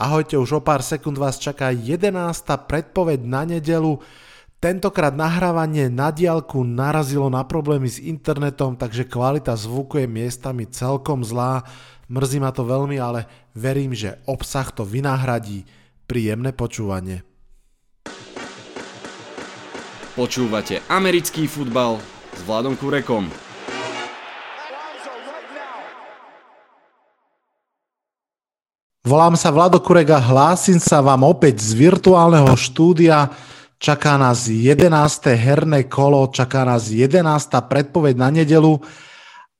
Ahojte, už o pár sekúnd vás čaká 11. predpoveď na nedeľu. Tentokrát nahrávanie na diaľku narazilo na problémy s internetom, takže kvalita zvuku je miestami celkom zlá. Mrzí ma to veľmi, ale verím, že obsah to vynahradí. Príjemné počúvanie. Počúvate americký futbal s Vladom Kurekom. Volám sa Vlado Kurek a hlásim sa vám opäť z virtuálneho štúdia. Čaká nás 11. herné kolo, čaká nás 11. predpoveď na nedeľu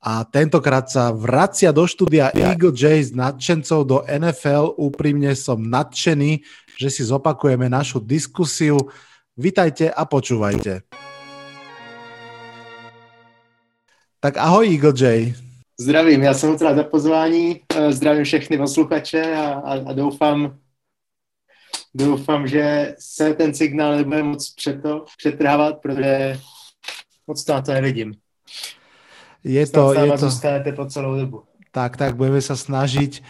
a tentokrát sa vracia do štúdia Eagle Jay z nadšencov do NFL. Úprimne som nadšený, že si zopakujeme našu diskusiu. Vitajte a počúvajte. Tak ahoj Eagle Jay. Zdravím, já jsem moc rád za pozvání, zdravím všechny posluchače a doufám, že se ten signál nebude moc přetrhávat, protože moc to na to nevidím. Zůstanete po celou dobu. Tak, budeme sa snažiť.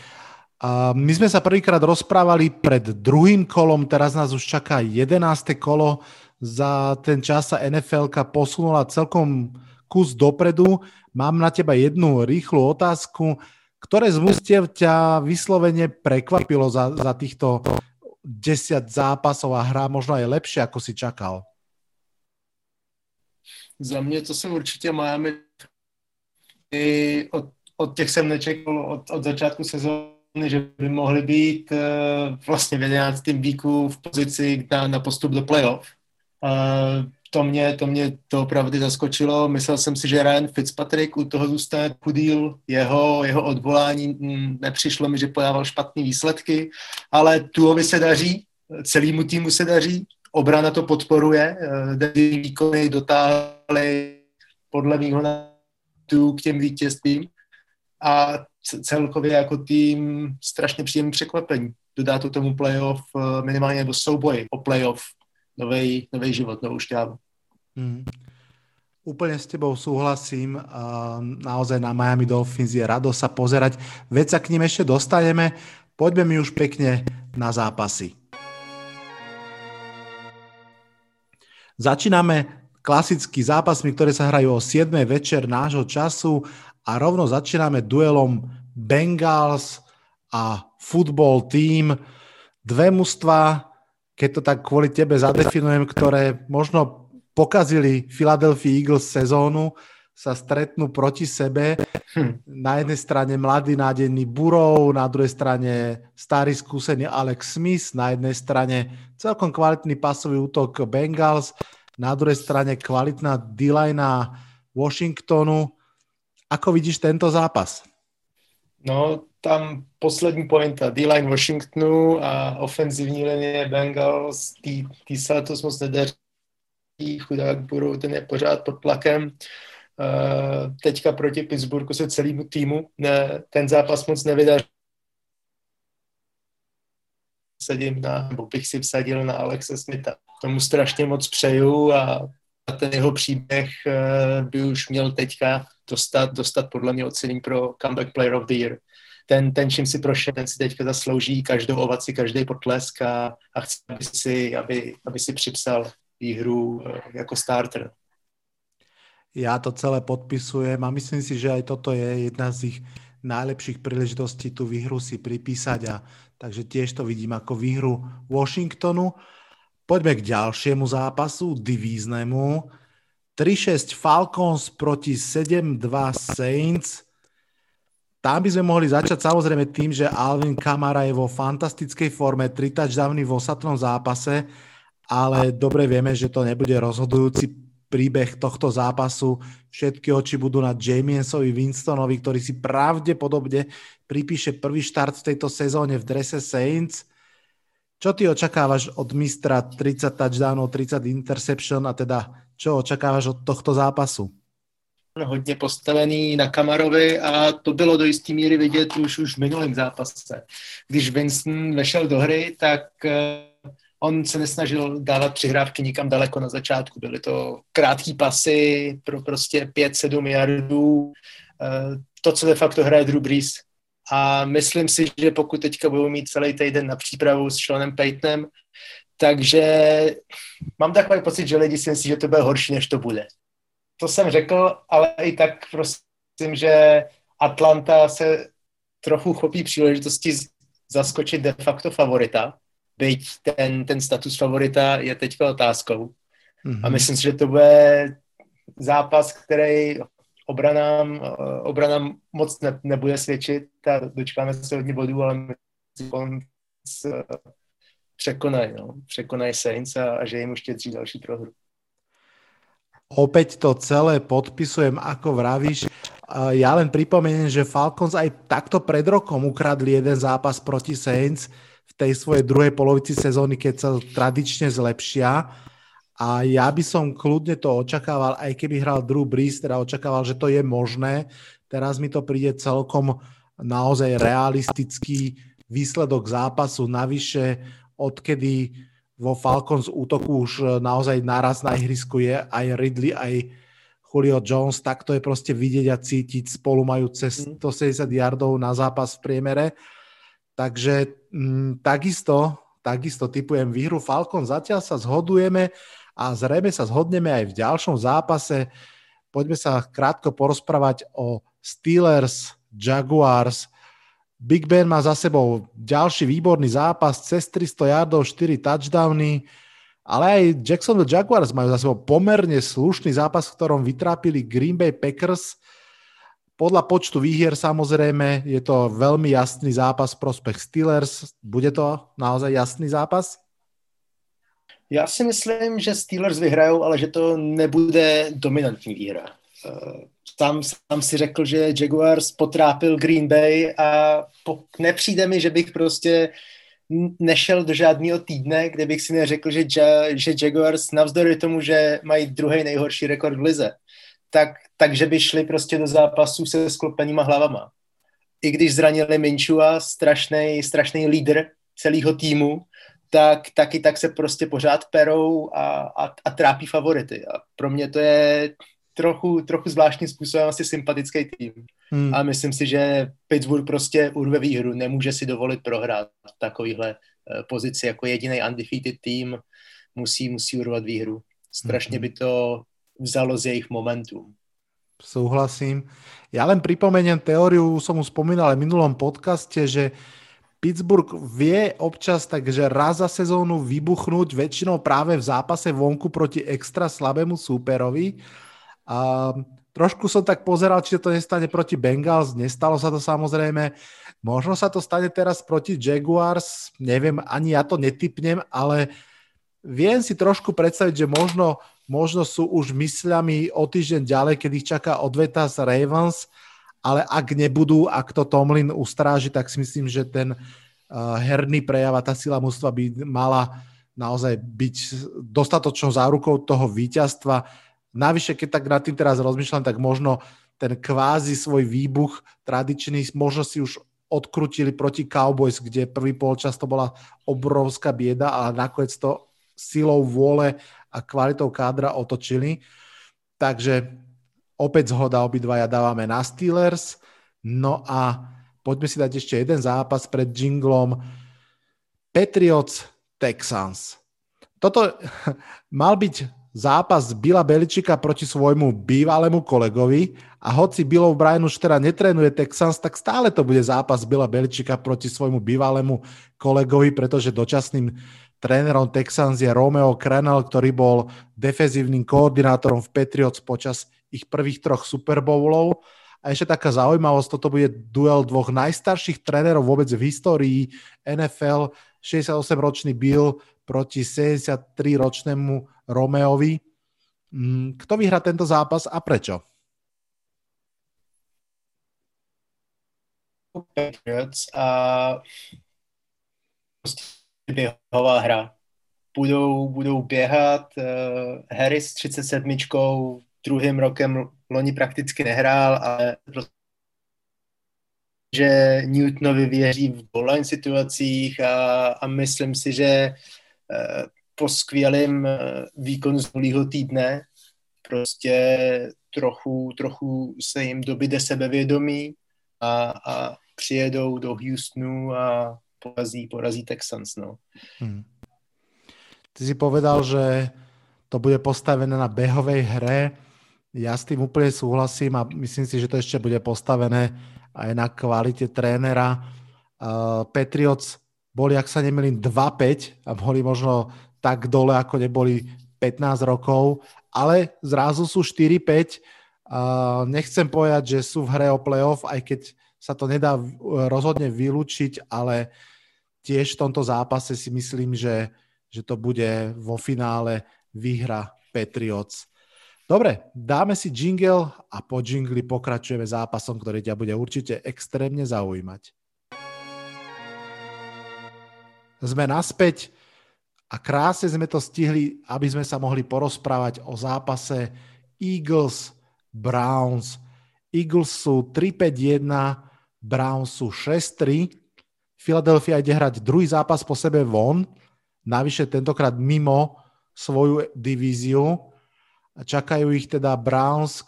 My sme sa prvýkrát rozprávali pred druhým kolom, teraz nás už čaká 11. kolo. Za ten čas sa NFL-ka posunula celkom kus dopredu. Mám na teba jednu rýchlu otázku. Ktoré z mužstiev ťa vyslovene prekvapilo za týchto 10 zápasov a hra možno aj lepšie, ako si čakal? Za mňa to som určite Miami. Od tých som nečekal od začátku sezóny, že by mohli byť vlastne v 11. víku v pozícii na postup do playoff. To mě to opravdu zaskočilo. Myslel jsem si, že Ryan Fitzpatrick u toho zůstane chudýl. Jeho odvolání nepřišlo mi, že podával špatné výsledky, ale Tuovi se daří, celému týmu se daří, obrana to podporuje, výkony dotáhli podle mýho názoru k těm vítězstvím a celkově jako tým strašně příjemný překvapení. Dodá to tomu playoff minimálně nebo souboji o playoff. Novej život, novú šťávu. Úplne s tebou súhlasím. Naozaj na Miami Dolphins je rado sa pozerať. Veď sa k ním ešte dostaneme. Poďme mi už pekne na zápasy. Začíname klasicky zápasmi, ktoré sa hrajú o 7. večer nášho času a rovno začíname duelom Bengals a football team. Dve mužstvá, keď to tak kvôli tebe zadefinujem, ktoré možno pokazili Philadelphia Eagles sezónu, sa stretnú proti sebe. Na jednej strane mladý nádejný Burrow, na druhej strane starý skúsený Alex Smith, na jednej strane celkom kvalitný pasový útok Bengals, na druhej strane kvalitná D-line Washingtonu. Ako vidíš tento zápas? No, tam poslední pointa, D-line Washingtonu a ofenzivní linie Bengals, tý se letos moc nedaří, chudák Burrow, ten je pořád pod tlakem. Teďka proti Pittsburghu se celému týmu ten zápas moc nevydaří. Bych si vsadil na Alexa Smitha. Tomu strašně moc přeju a ten jeho příběh by už měl teďka dostat podle mě ocenění pro Comeback Player of the Year. Ten čím si prošel, ten si teďka zaslouží každou ovaci, každý potlesk a chce, aby si připsal výhru jako starter. Já to celé podpisujem a myslím si, že aj toto je jedna z ich najlepších príležitostí tú výhru si pripísať, a takže tiež to vidím ako výhru Washingtonu. Poďme k ďalšiemu zápasu, divíznemu. 3-6 Falcons proti 7-2 Saints. Tam by sme mohli začať samozrejme tým, že Alvin Kamara je vo fantastickej forme, 3 touchdowny v ostatnom zápase, ale dobre vieme, že to nebude rozhodujúci príbeh tohto zápasu. Všetky oči budú na Jamesovi Winstonovi, ktorý si pravdepodobne pripíše prvý štart v tejto sezóne v drese Saints. Čo ty očakávaš od mistra 30 touchdownov, 30 interception, a teda čo očakávaš od tohto zápasu? Hodně postavený na Kamarovi a to bylo do jistý míry vidět už v minulém zápase. Když Winston vešel do hry, tak on se nesnažil dávat přihrávky nikam daleko na začátku. Byly to krátký pasy pro prostě 5-7 yardů. To, co de facto hraje Drew Brees. a myslím si, že pokud teďka budou mít celý týden na přípravu s Seanem Paytonem, takže mám takový pocit, že lidi si myslí, že to bude horší, než to bude. To jsem řekl, ale i tak prosím, že Atlanta se trochu chopí příležitosti zaskočit de facto favorita, byť ten status favorita je teďka otázkou. Mm-hmm. A myslím si, že to bude zápas, který obrana moc nebude svědčit a dočkáme se hodně bodů, ale on překonají Saints a že jim uštědří další prohru. Opäť to celé podpisujem, ako vravíš. Ja len pripomeniem, že Falcons aj takto pred rokom ukradli jeden zápas proti Saints v tej svojej druhej polovici sezóny, keď sa tradične zlepšia. A ja by som kľudne to očakával, aj keby hral Drew Brees, teda očakával, že to je možné. Teraz mi to príde celkom naozaj realistický výsledok zápasu. Navyše, odkedy vo Falcons útoku už naozaj naraz na ihrisku je aj Ridley, aj Julio Jones, tak to je proste vidieť a cítiť. Spolu majú cez 170 yardov na zápas v priemere. Takže takisto tipujem výhru Falcons. Zatiaľ sa zhodujeme a zrejme sa zhodneme aj v ďalšom zápase. Poďme sa krátko porozprávať o Steelers, Jaguars. Big Ben má za sebou ďalší výborný zápas, cez 300 yardov, 4 touchdowny, ale aj Jacksonville Jaguars majú za sebou pomerne slušný zápas, v ktorom vytrápili Green Bay Packers. Podľa počtu výhier samozrejme je to veľmi jasný zápas v prospech Steelers. Bude to naozaj jasný zápas? Ja si myslím, že Steelers vyhrajú, ale že to nebude dominantní výhra. Sám si řekl, že Jaguars potrápil Green Bay a nepřijde mi, že bych prostě nešel do žádného týdne, kde bych si neřekl, že Jaguars navzdory tomu, že mají druhý nejhorší rekord v lize, takže by šli prostě do zápasu se sklopenýma hlavama. I když zranili Minchewa, strašný lídr celého týmu, tak se prostě pořád perou a trápí favority. A pro mě to je trochu zvláštním způsobem asi sympatický tým. A myslím si, že Pittsburgh prostě urve výhru, nemůže si dovolit prohrát v takovýhle pozici jako jediný undefeated tým, musí urvat výhru. Strašně by to vzalo z jejich momentum. Súhlasím. Ja len pripomeniem teóriu, som už spomínal v minulom podcaste, že Pittsburgh vie občas takže raz za sezónu vybuchnúť, väčšinou práve v zápase vonku proti extra slabému súperovi. A trošku som tak pozeral, či to nestane proti Bengals, nestalo sa to samozrejme. Možno sa to stane teraz proti Jaguars, neviem, ani ja to netipnem, ale viem si trošku predstaviť, že možno sú už mysľami o týždeň ďalej, keď ich čaká odveta z Ravens, ale ak to Tomlin ustráži, tak si myslím, že ten herný prejav a tá sila mužstva by mala naozaj byť dostatočnou zárukou toho víťazstva. Navyše, keď tak nad tým teraz rozmýšľam, tak možno ten kvázi svoj výbuch tradičný, možno si už odkrutili proti Cowboys, kde prvý polčas to bola obrovská bieda, ale nakoniec to silou vôle a kvalitou kádra otočili. Takže opäť zhoda, obidvaja dávame na Steelers. No a poďme si dať ešte jeden zápas pred džinglom. Patriots Texans. Toto mal byť zápas Billa Belichicka proti svojmu bývalému kolegovi a hoci Bill O'Brien už teda netrénuje Texans, tak stále to bude zápas Billa Belichicka proti svojmu bývalému kolegovi, pretože dočasným trénerom Texans je Romeo Crennel, ktorý bol defenzívnym koordinátorom v Patriots počas ich prvých 3 Super Bowlov. A ešte taká zaujímavosť, toto bude duel 2 najstarších trénerov vôbec v histórii NFL, 68-ročný Bill proti 73-ročnému Romeovi. Kto vyhrá tento zápas a prečo? Patriots a běhová hra. Budou běhat. Harris 37. druhým rokem loni prakticky nehrál, ale prostě, že Newtonovi věří v online situacích a myslím si, že po skvělém výkonu z minulého týdne prostě trochu se jim dobyde sebevědomí a přijedou do Houstonu a porazí Texans. No. Hmm. Ty si povedal, že to bude postavené na behovej hre. Ja s tým úplne súhlasím a myslím si, že to ešte bude postavené aj na kvalite trénera. Patriots boli, ak sa nemýlim, 2-5 a boli možno tak dole, ako neboli 15 rokov, ale zrazu sú 4-5. Nechcem povedať, že sú v hre o playoff, aj keď sa to nedá rozhodne vylúčiť, ale tiež v tomto zápase si myslím, že to bude vo finále výhra Patriots. Dobre, dáme si jingle a po jingli pokračujeme zápasom, ktorý ťa bude určite extrémne zaujímať. Sme naspäť a krásne sme to stihli, aby sme sa mohli porozprávať o zápase Eagles-Browns. Eagles sú 3-5-1, Browns sú 6-3. Philadelphia ide hrať druhý zápas po sebe von, navyše tentokrát mimo svoju divíziu. Čakajú ich teda Browns,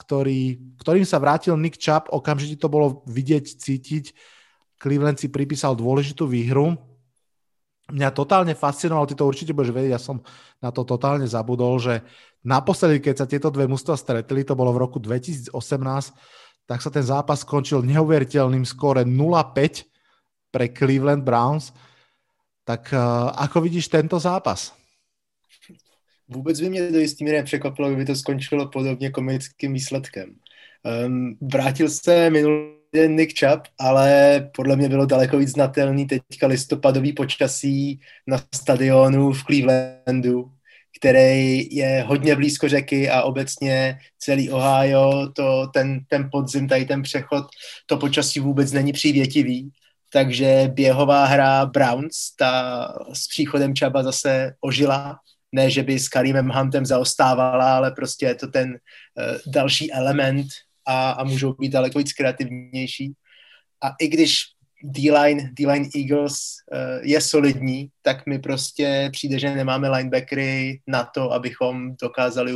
ktorým sa vrátil Nick Chubb. Okamžite to bolo vidieť, cítiť. Cleveland si pripísal dôležitú výhru. Mňa totálne fascinovalo, ty to určite budeš vedieť, ja som na to totálne zabudol, že naposledy, keď sa tieto dve mužstva stretli, to bolo v roku 2018, tak sa ten zápas skončil neuveriteľným skóre 0-5 pre Cleveland Browns. Tak ako vidíš tento zápas? Vůbec by mě do jistý míry nepřekvapilo, kdyby to skončilo podobně komickým výsledkem. Vrátil se minulý den Nick Chubb, ale podle mě bylo daleko víc znatelný teďka listopadový počasí na stadionu v Clevelandu, který je hodně blízko řeky a obecně celý Ohio, ten podzim, tady ten přechod, to počasí vůbec není přívětivý. Takže běhová hra Browns, ta s příchodem Chubba zase ožila. Ne, že by s Karimem Huntem zaostávala, ale prostě je to ten další element a můžou být daleko víc kreativnější. A i když D-line Eagles je solidní, tak mi prostě přijde, že nemáme linebackery na to, abychom dokázali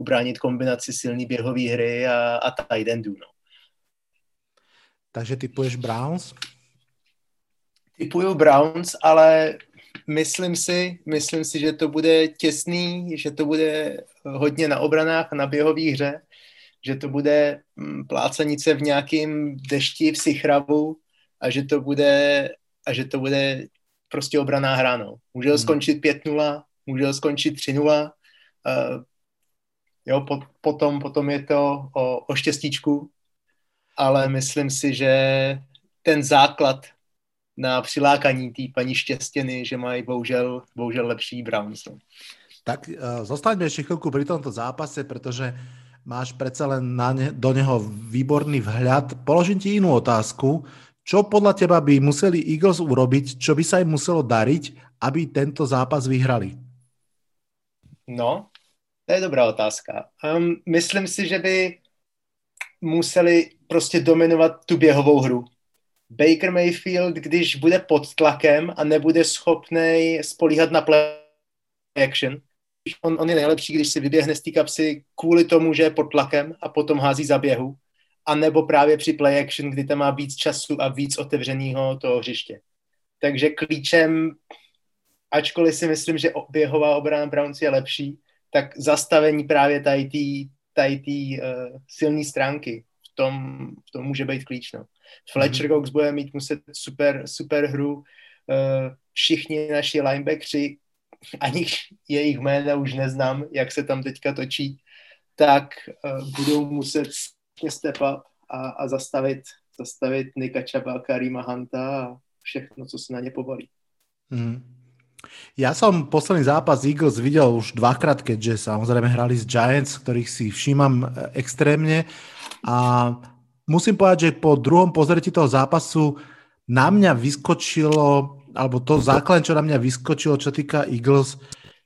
ubránit kombinaci silný běhové hry a tight endů. No. Takže typuješ Browns? Typuju Browns, ale... Myslím si, že to bude těsný, že to bude hodně na obranách a na běhové hře, že to bude plácanice v nějakém dešti, v sichravu a že to bude prostě obraná hra. No. Může to skončit 5-0, může to skončit 3-0. Potom je to o štěstíčku, ale myslím si, že ten základ na přilákání té paní Štěstěny, že mají bohužel lepší Browns. Tak zostaňme ešte chvíľku pri tomto zápase, pretože máš predsa len do neho výborný vhľad. Položím ti inú otázku. Čo podľa teba by museli Eagles urobiť, čo by sa im muselo dariť, aby tento zápas vyhrali? No, to je dobrá otázka. Myslím si, že by museli prostě dominovat tu běhovou hru. Baker Mayfield, když bude pod tlakem a nebude schopnej spolíhat na play action, on je nejlepší, když si vyběhne z té kapsy kvůli tomu, že je pod tlakem a potom hází za běhu, anebo právě při play action, kdy tam má víc času a víc otevřeného toho hřiště. Takže klíčem, ačkoliv si myslím, že běhová obrana Browns je lepší, tak zastavení právě tady silné stránky v tom může být klíčnou. Fletcher Cox bude mít muset super hru. Všichni naši linebackři, ani jejich jména už neznám, jak se tam teďka točí, tak budou muset step up a zastavit Nicka Chubba, Karima Hunta a všechno, co se na ně povolí. Ja som posledný zápas Eagles videl už dvakrát, keďže samozrejme hrali s Giants, ktorých si všímam extrémne a musím povedať, že po druhom pozretí toho zápasu na mňa vyskočilo, alebo to základné, čo na mňa vyskočilo, čo týka Eagles,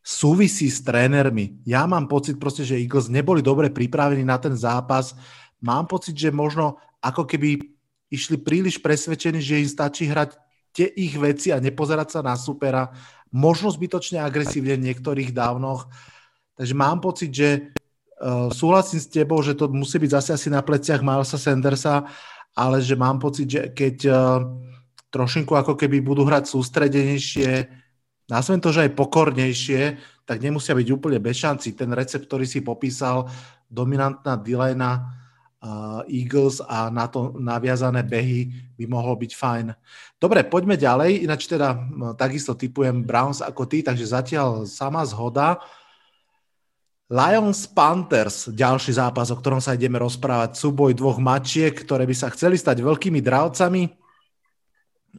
súvisí s trénermi. Ja mám pocit proste, že Eagles neboli dobre pripravení na ten zápas. Mám pocit, že možno ako keby išli príliš presvedčení, že im stačí hrať tie ich veci a nepozerať sa na supera. Možno zbytočne agresívne v niektorých dávnoch. Takže mám pocit, že súhlasím s tebou, že to musí byť zase asi na pleciach Milesa Sandersa, ale že mám pocit, že keď trošinku ako keby budú hrať sústredenejšie, nazvem to, že aj pokornejšie, tak nemusia byť úplne bez šanci. Ten recept, ktorý si popísal, dominantná D-line Eagles a na to naviazané behy by mohlo byť fajn. Dobre, poďme ďalej, ináč teda takisto tipujem Browns ako ty, takže zatiaľ sama zhoda. Lions Panthers, ďalší zápas, o ktorom sa ideme rozprávať, súboj dvoch mačiek, ktoré by sa chceli stať veľkými dravcami.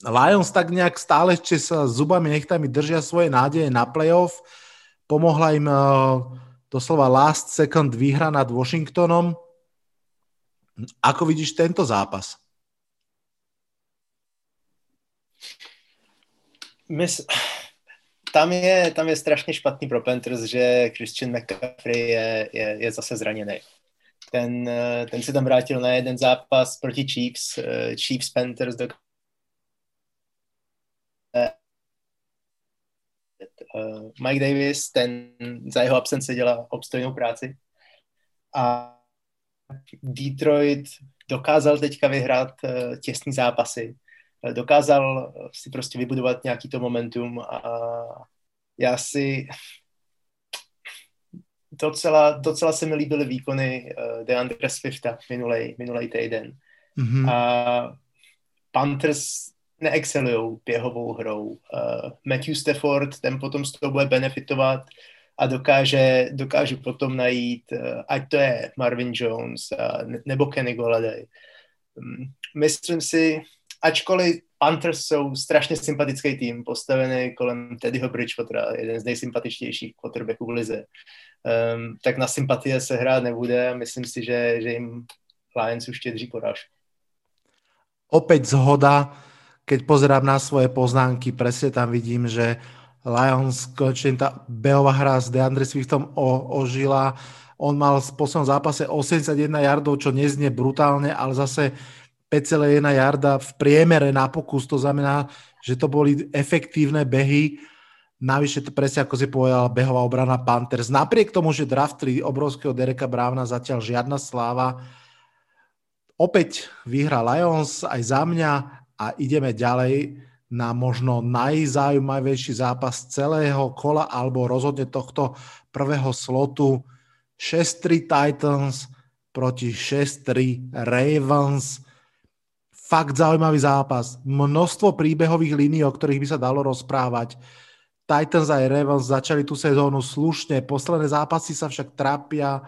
Lions tak nejak stále ešte sa zubami nechtami držia svoje nádeje na playoff. Pomohla im doslova last second výhra nad Washingtonom. Ako vidíš tento zápas? Tam je strašně špatný pro Panthers, že Christian McCaffrey je zase zraněný. Ten se tam vrátil na jeden zápas proti Chiefs. Chiefs Panthers Mike Davis, ten za jeho absence dělá obstojnou práci. A Detroit dokázal teďka vyhrát těsný zápasy. Dokázal si prostě vybudovat nějaký to momentum a já si docela se mi líbily výkony DeAndre Swifta minulej týden. Mm-hmm. A Panthers neexcelujou běhovou hrou. Matthew Stafford, ten potom z toho bude benefitovat a dokáže potom najít, ať to je Marvin Jones nebo Kenny Golladay. Myslím si, ačkoliv Panthers jsou strašně sympatický tým, postavený kolem Teddyho Bridgewatera, jeden z nejsympatičtějších quarterbacků v lize, tak na sympatie se hrát nebude a myslím si, že jim Lions už štědří porážku. Opäť zhoda, keď pozerám na svoje poznámky, presne tam vidím, že Lions, konečne tá behová hra s DeAndre Swiftom ožila. On mal v poslednom zápase 81 yardov, čo neznie brutálne, ale zase 5,1 yarda v priemere na pokus. To znamená, že to boli efektívne behy. Navyše to presne, ako si povedal, behová obrana Panthers. Napriek tomu, že draft 3 obrovského Derricka Browna zatiaľ žiadna sláva. Opäť vyhra Lions aj za mňa a ideme ďalej na možno najzaujímavejší zápas celého kola alebo rozhodne tohto prvého slotu. 6-3 Titans proti 6-3 Ravens. Fakt zaujímavý zápas. Množstvo príbehových línií, o ktorých by sa dalo rozprávať. Titans aj Ravens začali tú sezónu slušne. Posledné zápasy sa však trápia.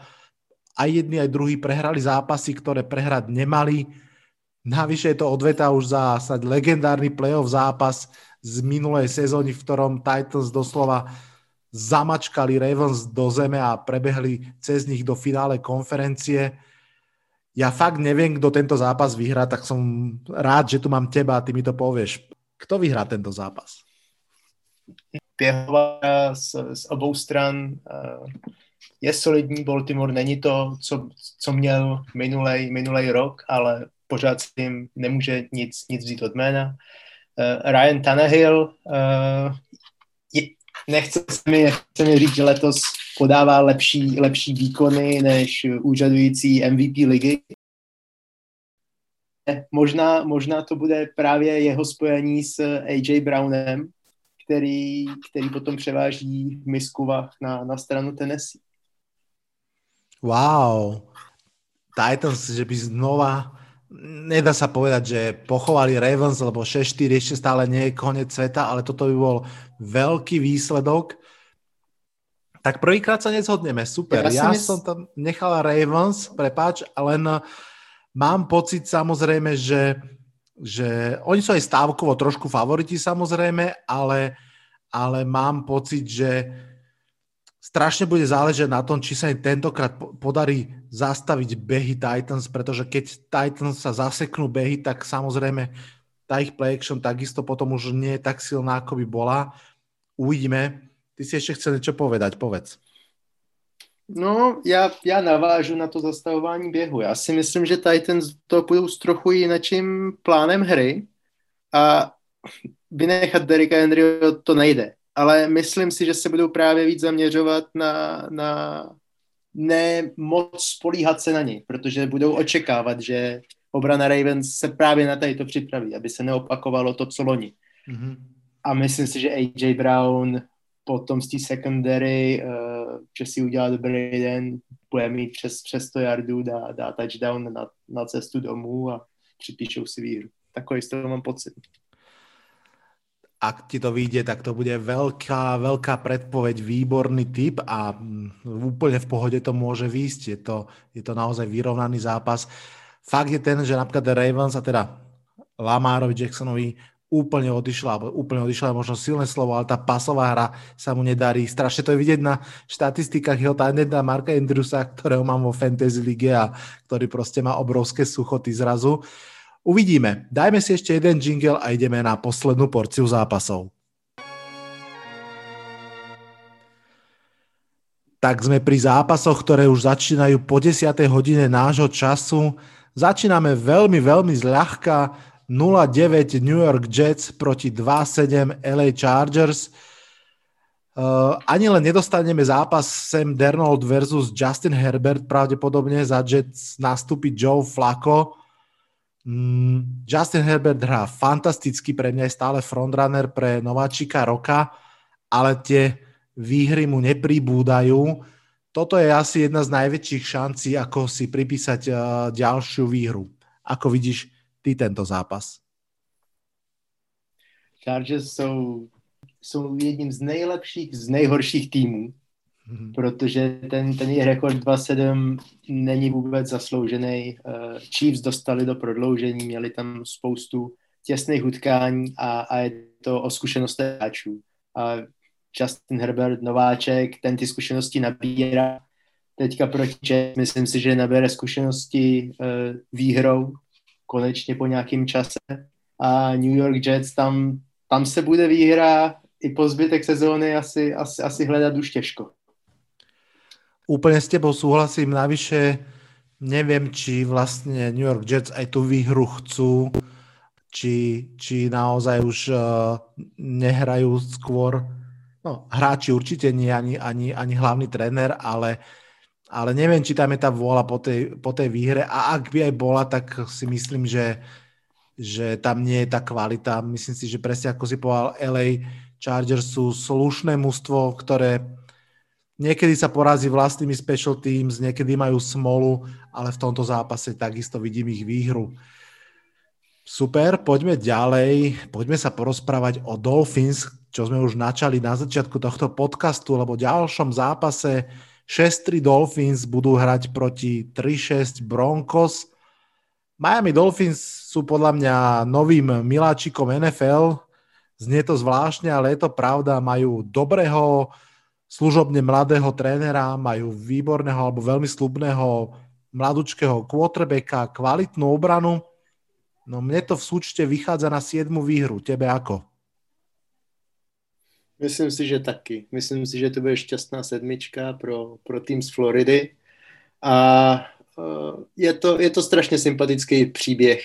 Aj jedni, aj druhí prehrali zápasy, ktoré prehrať nemali. Navyše je to odveta už za legendárny playoff zápas z minulej sezóny, v ktorom Titans doslova zamačkali Ravens do zeme a prebehli cez nich do finále konferencie. Ja fakt neviem, kto tento zápas vyhrá, tak som rád, že tu mám teba a ty mi to povieš. Kto vyhrá tento zápas? Pěhová z obou stran je solidní. Baltimore není to, co měl minulej rok, ale pořád s tím nemůže nic vzít od jména. Ryan Tannehill, nechce mi říct, že letos podává lepší výkony než úřadující MVP ligy. Možná to bude právě jeho spojení s AJ Brownem, který potom převáží v misku vah na stranu Tennessee. Wow. Titans, že by znova... Nedá sa povedať, že pochovali Ravens, lebo 6-4 ešte stále nie je koniec sveta, ale toto by bol veľký výsledok. Tak prvýkrát sa nezhodneme, super. Ja som tam nechala Ravens, prepáč, len mám pocit samozrejme, že oni sú aj stávkovo trošku favoriti samozrejme, ale mám pocit, že strašne bude záležať na tom, či sa im tentokrát podarí zastaviť behy Titans, pretože keď Titans sa zaseknú behy, tak samozrejme tá ich play action takisto potom už nie je tak silná, ako by bola. Uvidíme. Ty si ešte chcel niečo povedať, povedz. No, ja navážu na to zastavování běhu. Já si myslím, že Titans to budou s trochu jinačím plánem hry a vynechat Derricka Henryho to nejde. Ale myslím si, že se budou právě víc zaměřovat na ne moc spolíhat se na něj, protože budou očekávat, že obrana Ravens se právě na tady to připraví, aby se neopakovalo to, co loni. Mm-hmm. A myslím si, že AJ Brown potom z té secondary, že si udělá dobrý den, bude mít přes 100 yardů, dá touchdown na cestu domů a připíšou si výhru. Takový z toho mám pocit. Ak ti to vyjde, tak to bude veľká, veľká predpoveď, výborný tip a úplne v pohode to môže výjsť. Je to naozaj vyrovnaný zápas. Fakt je ten, že napríklad Ravens a teda Lamarovi Jacksonovi úplne odišla, možno silné slovo, ale tá pasová hra sa mu nedarí. Strašne to je vidieť na štatistikách jeho tajneta Marka Andrewsa, ktorého mám vo Fantasy League a ktorý proste má obrovské suchoty zrazu. Uvidíme. Dajme si ešte jeden jingle a ideme na poslednú porciu zápasov. Tak sme pri zápasoch, ktoré už začínajú po 10. hodine nášho času. Začíname veľmi, veľmi zľahka. 0-9 New York Jets proti 2-7 LA Chargers. Ani len nedostaneme zápas Sam Darnold versus Justin Herbert. Pravdepodobne za Jets nastúpi Joe Flacco. Justin Herbert hrá fantasticky, pre mňa je stále frontrunner pre nováčika roka, ale tie výhry mu nepribúdajú. Toto je asi jedna z najväčších šancí, ako si pripísať ďalšiu výhru. Ako vidíš ty tento zápas? Chargers sú jedním z nejlepších, z nejhorších týmů, protože ten rekord 2-7 není vůbec zasloužený. Chiefs dostali do prodloužení, měli tam spoustu těsných utkání a je to o zkušenosti hráčů. A Justin Herbert, nováček, ten ty zkušenosti nabírá. Teďka proti, myslím si, že nabere zkušenosti výhrou, konečně po nějakém čase. A New York Jets, tam se bude výhra i po zbytek sezóny asi hledat už těžko. Úplne s tebou súhlasím, navyše neviem, či vlastne New York Jets aj tú výhru chcú, či naozaj už nehrajú skôr, no hráči určite nie, ani hlavný tréner, ale neviem, či tam je tá vôľa po tej výhre a ak by aj bola, tak si myslím, že tam nie je tá kvalita. Myslím si, že presne ako si povedal, LA Chargers sú slušné mužstvo, ktoré niekedy sa porazí vlastnými special teams, niekedy majú smolu, ale v tomto zápase takisto vidím ich výhru. Super, poďme ďalej. Poďme sa porozprávať o Dolphins, čo sme už načali na začiatku tohto podcastu, lebo v ďalšom zápase 6-3 Dolphins budú hrať proti 3-6 Broncos. Miami Dolphins sú podľa mňa novým miláčikom NFL. Znie to zvláštne, ale je to pravda. Majú dobrého služobne mladého trénera, majú výborného alebo veľmi slubného mladúčkeho quarterbacka, kvalitnú obranu. No mne to v súčte vychádza na 7. výhru. Tebe ako? Myslím si, že taky. Myslím si, že to bude šťastná sedmička pro tým z Floridy. A je to strašně sympatický příběh,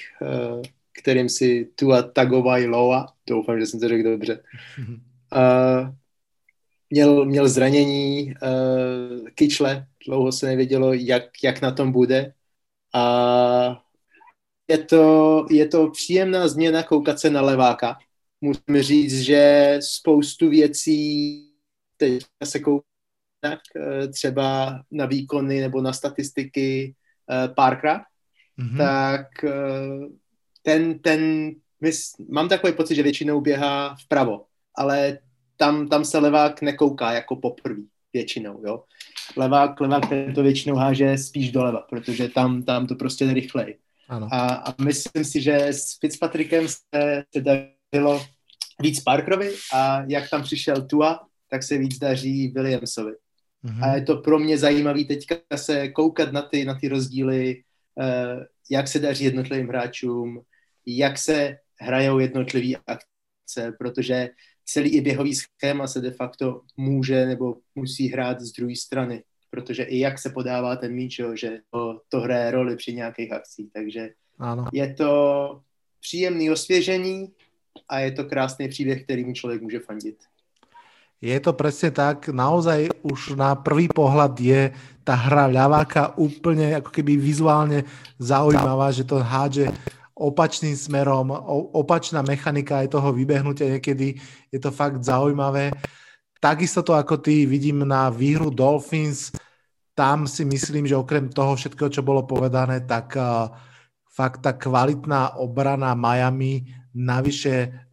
kterým si Tua Tagovailoa, doufám, že jsem to řekl dobře, Měl zranění kyčle, dlouho se nevědělo, jak na tom bude. A je to příjemná změna koukat se na leváka. Musím říct, že spoustu věcí teď se kouká třeba na výkony nebo na statistiky Parkera. Mm-hmm. Tak mám takový pocit, že většinou běhá vpravo, ale tam se levák nekouká jako poprvý většinou, jo. Levák to většinou háže spíš doleva, protože tam to prostě rychleji. A myslím si, že s Fitzpatrickem se dařilo víc Parkerovi a jak tam přišel Tua, tak se víc daří Williamsovi. Mm-hmm. A je to pro mě zajímavý teďka se koukat na ty rozdíly, jak se daří jednotlivým hráčům, jak se hrajou jednotlivý akce, protože celý i běhový schéma se de facto může nebo musí hrát z druhé strany, protože i jak se podává ten míč, že to hraje roli při nějakých akcích, takže ano. Je to příjemné osvěžení a je to krásný příběh, kterým člověk může fandit. Je to presne tak, naozaj už na prvý pohľad je tá hra ľaváka úplne ako keby vizuálne zaujímavá, že to hádže opačným smerom, opačná mechanika aj toho vybehnutia niekedy, je to fakt zaujímavé. Takisto to ako ty vidím na výhru Dolphins, tam si myslím, že okrem toho všetkého, čo bolo povedané, tak fakt tá kvalitná obrana Miami. Navyše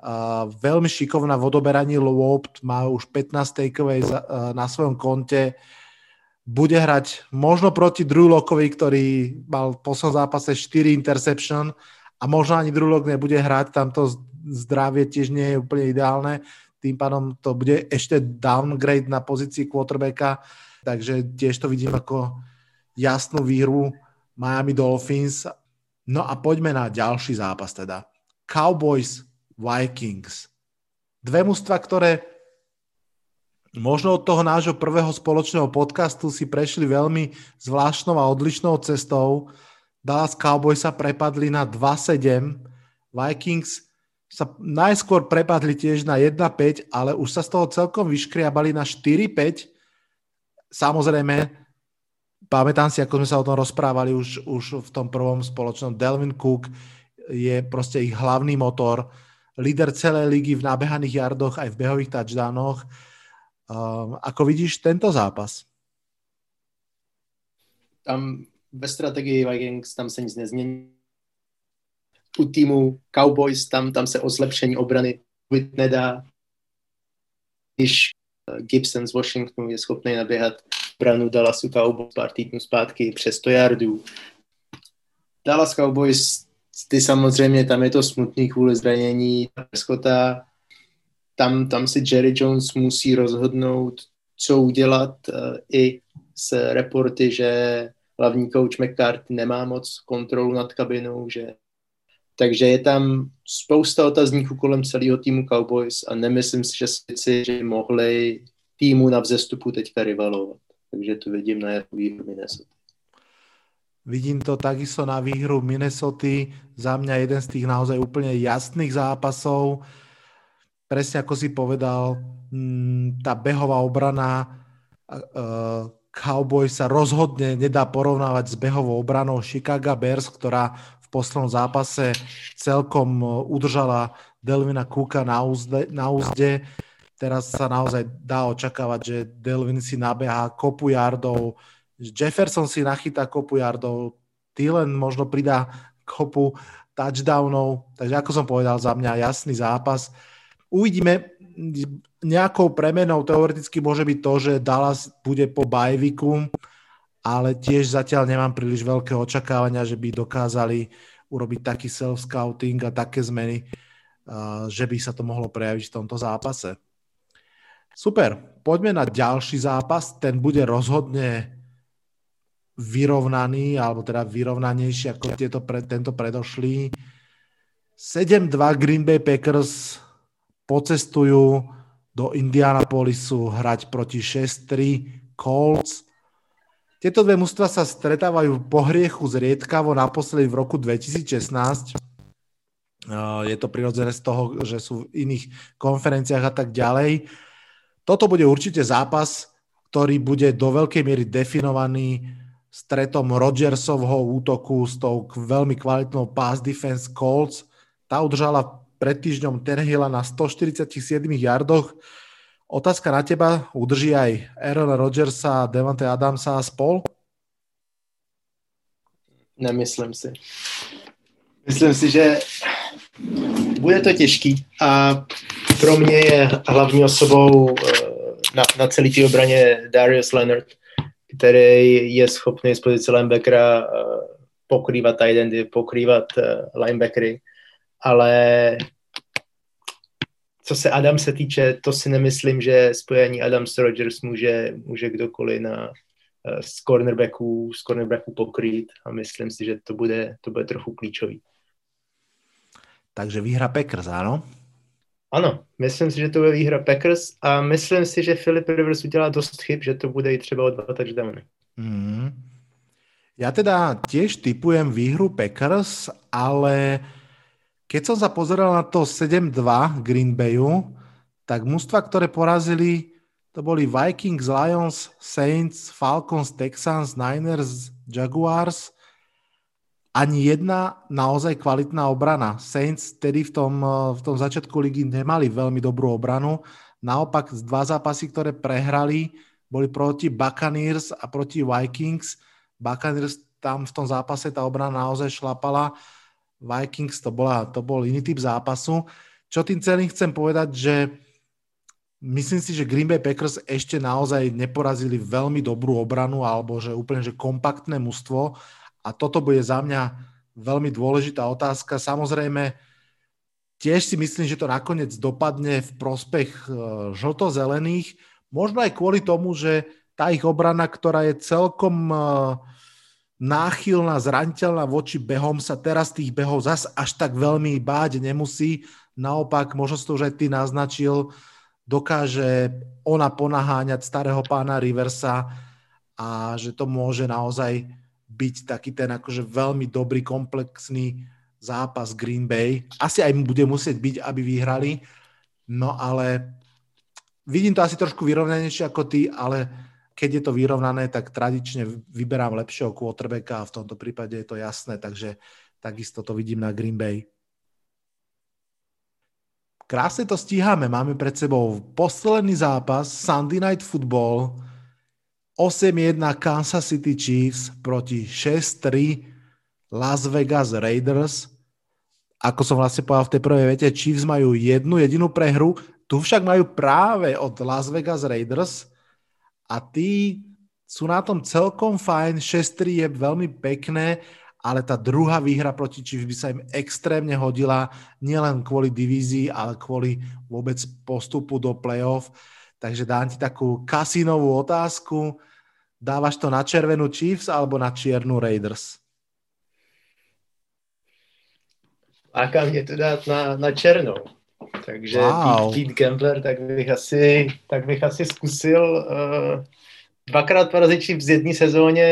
veľmi šikovná v odoberaní lob, má už 15 takeovej na svojom konte. Bude hrať možno proti Drew Lockovi, ktorý mal v poslednom zápase 4 interception a možno ani Drew Lock nebude hrať, tamto zdravie tiež nie je úplne ideálne. Tým pádom to bude ešte downgrade na pozícii quarterbacka, takže tiež to vidím ako jasnú výhru Miami Dolphins. No a poďme na ďalší zápas teda. Cowboys, Vikings. Dve mužstva, ktoré možno od toho nášho prvého spoločného podcastu si prešli veľmi zvláštnou a odlišnou cestou. Dallas Cowboys sa prepadli na 2-7. Vikings sa najskôr prepadli tiež na 1-5, ale už sa z toho celkom vyškriabali na 4-5. Samozrejme, pamätám si, ako sme sa o tom rozprávali už v tom prvom spoločnom. Dalvin Cook je proste ich hlavný motor, líder celej ligy v nabehaných yardoch aj v behových touchdownoch. Ako vidíš tento zápas? Tam ve strategii Vikings tam se nic nezmění. U týmu Cowboys tam se o zlepšení obrany nedá. Když Gibson z Washingtonu je schopný naběhat obranu Dallasu Cowboys pár týdnů zpátky přes 100 yardů. Dallas Cowboys ty samozřejmě, tam je to smutný kvůli zranění Scotta. Tam si Jerry Jones musí rozhodnout, co udělat i s reporty, že hlavní coach McCarthy nemá moc kontrolu nad kabinou. Takže je tam spousta otazníků kolem celého týmu Cowboys a nemyslím si, že mohli týmu na vzestupu teďka rivalovat. Takže to vidím na jakový Minnesota. Vidím to takisto na výhru Minnesota. Za mňa jeden z tých naozaj úplne jasných zápasov. Presne ako si povedal, tá behová obrana Cowboys sa rozhodne nedá porovnávať s behovou obranou Chicago Bears, ktorá v poslednom zápase celkom udržala Delvina Cooka na úzde. Teraz sa naozaj dá očakávať, že Delvin si nabehá kopu yardov, Jefferson si nachytá kopu yardov, Thielen možno pridá kopu touchdownov, takže ako som povedal, za mňa jasný zápas. Uvidíme, nejakou premenou teoreticky môže byť to, že Dallas bude po bajviku, ale tiež zatiaľ nemám príliš veľké očakávania, že by dokázali urobiť taký self-scouting a také zmeny, že by sa to mohlo prejaviť v tomto zápase. Super, poďme na ďalší zápas, ten bude rozhodne vyrovnaný, alebo teda vyrovnanejší ako tento predošlý. 7-2 Green Bay Packers pocestujú do Indianapolisu hrať proti 6-3 Colts. Tieto dve mužstva sa stretávajú po hriechu zriedkavo, naposledy v roku 2016. Je to prirodzené z toho, že sú v iných konferenciách a tak ďalej. Toto bude určite zápas, ktorý bude do veľkej miery definovaný stretom Rodgersovho útoku s tou veľmi kvalitnou pass defense Colts. Tá udržala pred týždňom Tannehilla na 147 yardoch. Otázka na teba, udrží aj Aarona Rodgersa, Davante Adamsa a spol? Nemyslím si. Myslím si, že bude to těžký a pro mě je hlavní osobou na celý tý obraně Darius Leonard, který je schopný z pozice linebackera pokrývat tight endy, pokrývat linebackery, ale co se Adamse týče, to si nemyslím, že spojení Adams Rodgers může kdokoliv z cornerbacků pokrýt a myslím si, že to bude trochu klíčový. Takže výhra Packers, áno? Ano, myslím si, že to bude výhra Packers a myslím si, že Philip Rivers udělá dost chyb, že to bude i třeba o 2 touchdowny. Ja teda tiež tipujem výhru Packers, ale keď som sa pozeral na to 7-2 Green Bayu, tak mužstva, ktoré porazili To boli Vikings, Lions, Saints, Falcons, Texans, Niners, Jaguars. Ani jedna naozaj kvalitná obrana. Saints tedy v tom začiatku ligy nemali veľmi dobrú obranu. Naopak dva zápasy, ktoré prehrali, boli proti Buccaneers a proti Vikings. Buccaneers tam v tom zápase tá obrana naozaj šlapala. Vikings to bol iný typ zápasu. Čo tým celým chcem povedať, že myslím si, že Green Bay Packers ešte naozaj neporazili veľmi dobrú obranu alebo že úplne že kompaktné mužstvo a toto bude za mňa veľmi dôležitá otázka. Samozrejme, tiež si myslím, že to nakoniec dopadne v prospech žlto-zelených, možno aj kvôli tomu, že tá ich obrana, ktorá je celkom náchylná, zraniteľná voči behom, sa teraz tých behov zas až tak veľmi báť nemusí. Naopak, možno si to už aj ty naznačil, dokáže ona ponaháňať starého pána Riversa a že to môže naozaj byť taký ten akože veľmi dobrý, komplexný zápas Green Bay. Asi aj bude musieť byť, aby vyhrali, no ale vidím to asi trošku vyrovnanejšie ako ty, ale keď je to vyrovnané, tak tradične vyberám lepšieho quarterbacka a v tomto prípade je to jasné, takže takisto to vidím na Green Bay. Krásne to stíhame, máme pred sebou posledný zápas, Sunday Night Football, 8-1 Kansas City Chiefs proti 6-3 Las Vegas Raiders. Ako som vlastne povedal v tej prvej vete, Chiefs majú jednu jedinú prehru, tu však majú práve od Las Vegas Raiders a tí sú na tom celkom fajn, 6-3 je veľmi pekné, ale tá druhá výhra proti Chiefs by sa im extrémne hodila, nielen kvôli divízii, ale kvôli vôbec postupu do play-off. Takže dám ti takú kasínovú otázku. Dávaš to na červenú Chiefs alebo na čiernu Raiders? Lákam je teda na černou. Takže wow. Pete Gambler, tak bych asi zkusil dvakrát porazit Chiefs v jedné sezóně.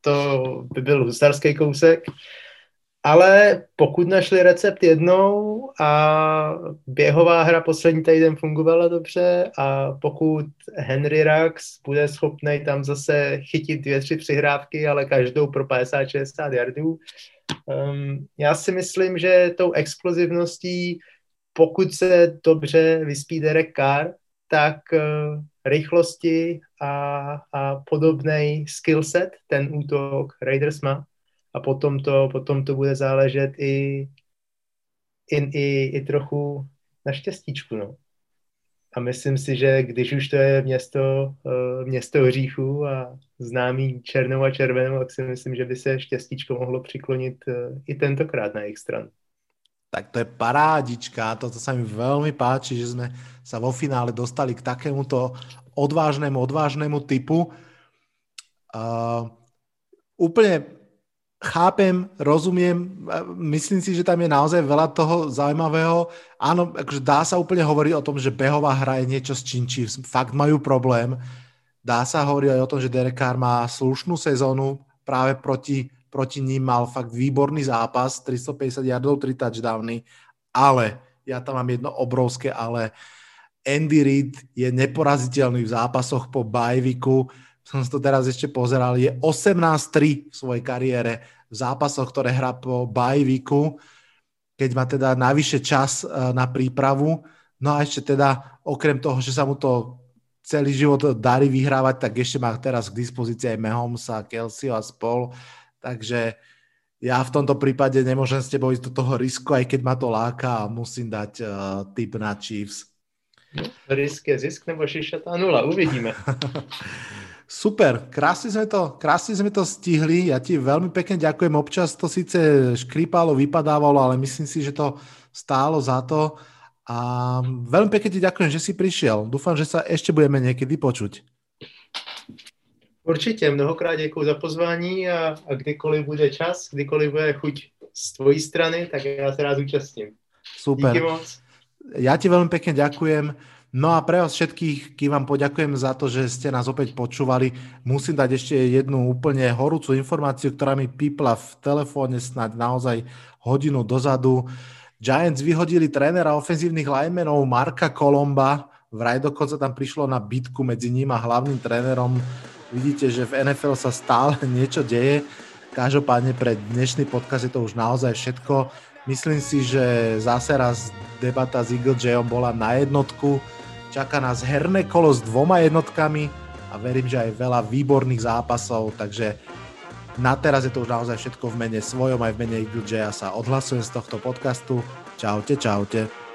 To by byl husarský kousek. Ale pokud našli recept jednou a běhová hra poslední týden fungovala dobře a pokud Henry Rux bude schopný tam zase chytit 2-3 přihrávky, ale každou pro 50-60 yardů, já si myslím, že tou explozivností, pokud se dobře vyspí Derek Carr, tak rychlosti a podobnej skillset ten útok Raiders má a potom to bude záležet i trochu na štěstíčku. No. A myslím si, že když už to je město hříchu a známý černou a červenou, tak si myslím, že by se štěstíčko mohlo přiklonit i tentokrát na jejich stranu. Tak to je parádička, toto sa mi veľmi páči, že sme sa vo finále dostali k takémuto odvážnemu typu. Úplne chápem, rozumiem, myslím si, že tam je naozaj veľa toho zaujímavého. Áno, akože dá sa úplne hovoriť o tom, že behová hra je niečo, s čím Chiefs fakt majú problém. Dá sa hovoriť aj o tom, že Derek Carr má slušnú sezónu, práve proti ním mal fakt výborný zápas, 350 yardov, 3 touchdowny, ale ja tam mám jedno obrovské ale. Andy Reid je neporaziteľný v zápasoch po bajviku, som to teraz ešte pozeral, je 18-3 v svojej kariére v zápasoch, ktoré hrá po bajviku, keď má teda navyše čas na prípravu. No a ešte teda, okrem toho, že sa mu to celý život darí vyhrávať, tak ešte má teraz k dispozícii aj Mahomesa, Kelseyho a spol. Takže ja v tomto prípade nemôžem s tebou ísť do toho risku, aj keď ma to láka a musím dať tip na Chiefs. Risk je zisk nebo šišatá nula, uvidíme. Super, krásne sme to stihli, ja ti veľmi pekne ďakujem, občas to síce škripalo, vypadávalo, ale myslím si, že to stálo za to a veľmi pekne ti ďakujem, že si prišiel, dúfam, že sa ešte budeme niekedy počuť. Určitě, mnohokrát děkuji za pozvání a kdykoliv bude čas, kdykoliv bude chuť z tvojí strany, tak já se rád účastním. Super. Díky moc. Ja ti veľmi pekne ďakujem. No a pre vás všetkých, kým vám poďakujem za to, že ste nás opäť počúvali, musím dať ešte jednu úplne horúcu informáciu, ktorá mi pípla v telefóne snáď naozaj hodinu dozadu. Giants vyhodili trénera ofenzívnych linemanov Marka Colomba, Vraj dokonca tam prišlo na bitku medzi ním a hlavným trénerom. Vidíte, že v NFL sa stále niečo deje. Každopádne pre dnešný podcast je to už naozaj všetko. Myslím si, že zase raz debata s Eagle Jayom bola na jednotku. Čaká nás herné kolo s 2 jednotkami a verím, že aj veľa výborných zápasov. Takže na teraz je to už naozaj všetko v mene svojom aj v mene Eagle Jaya sa odhlasujem z tohto podcastu. Čaute, čaute.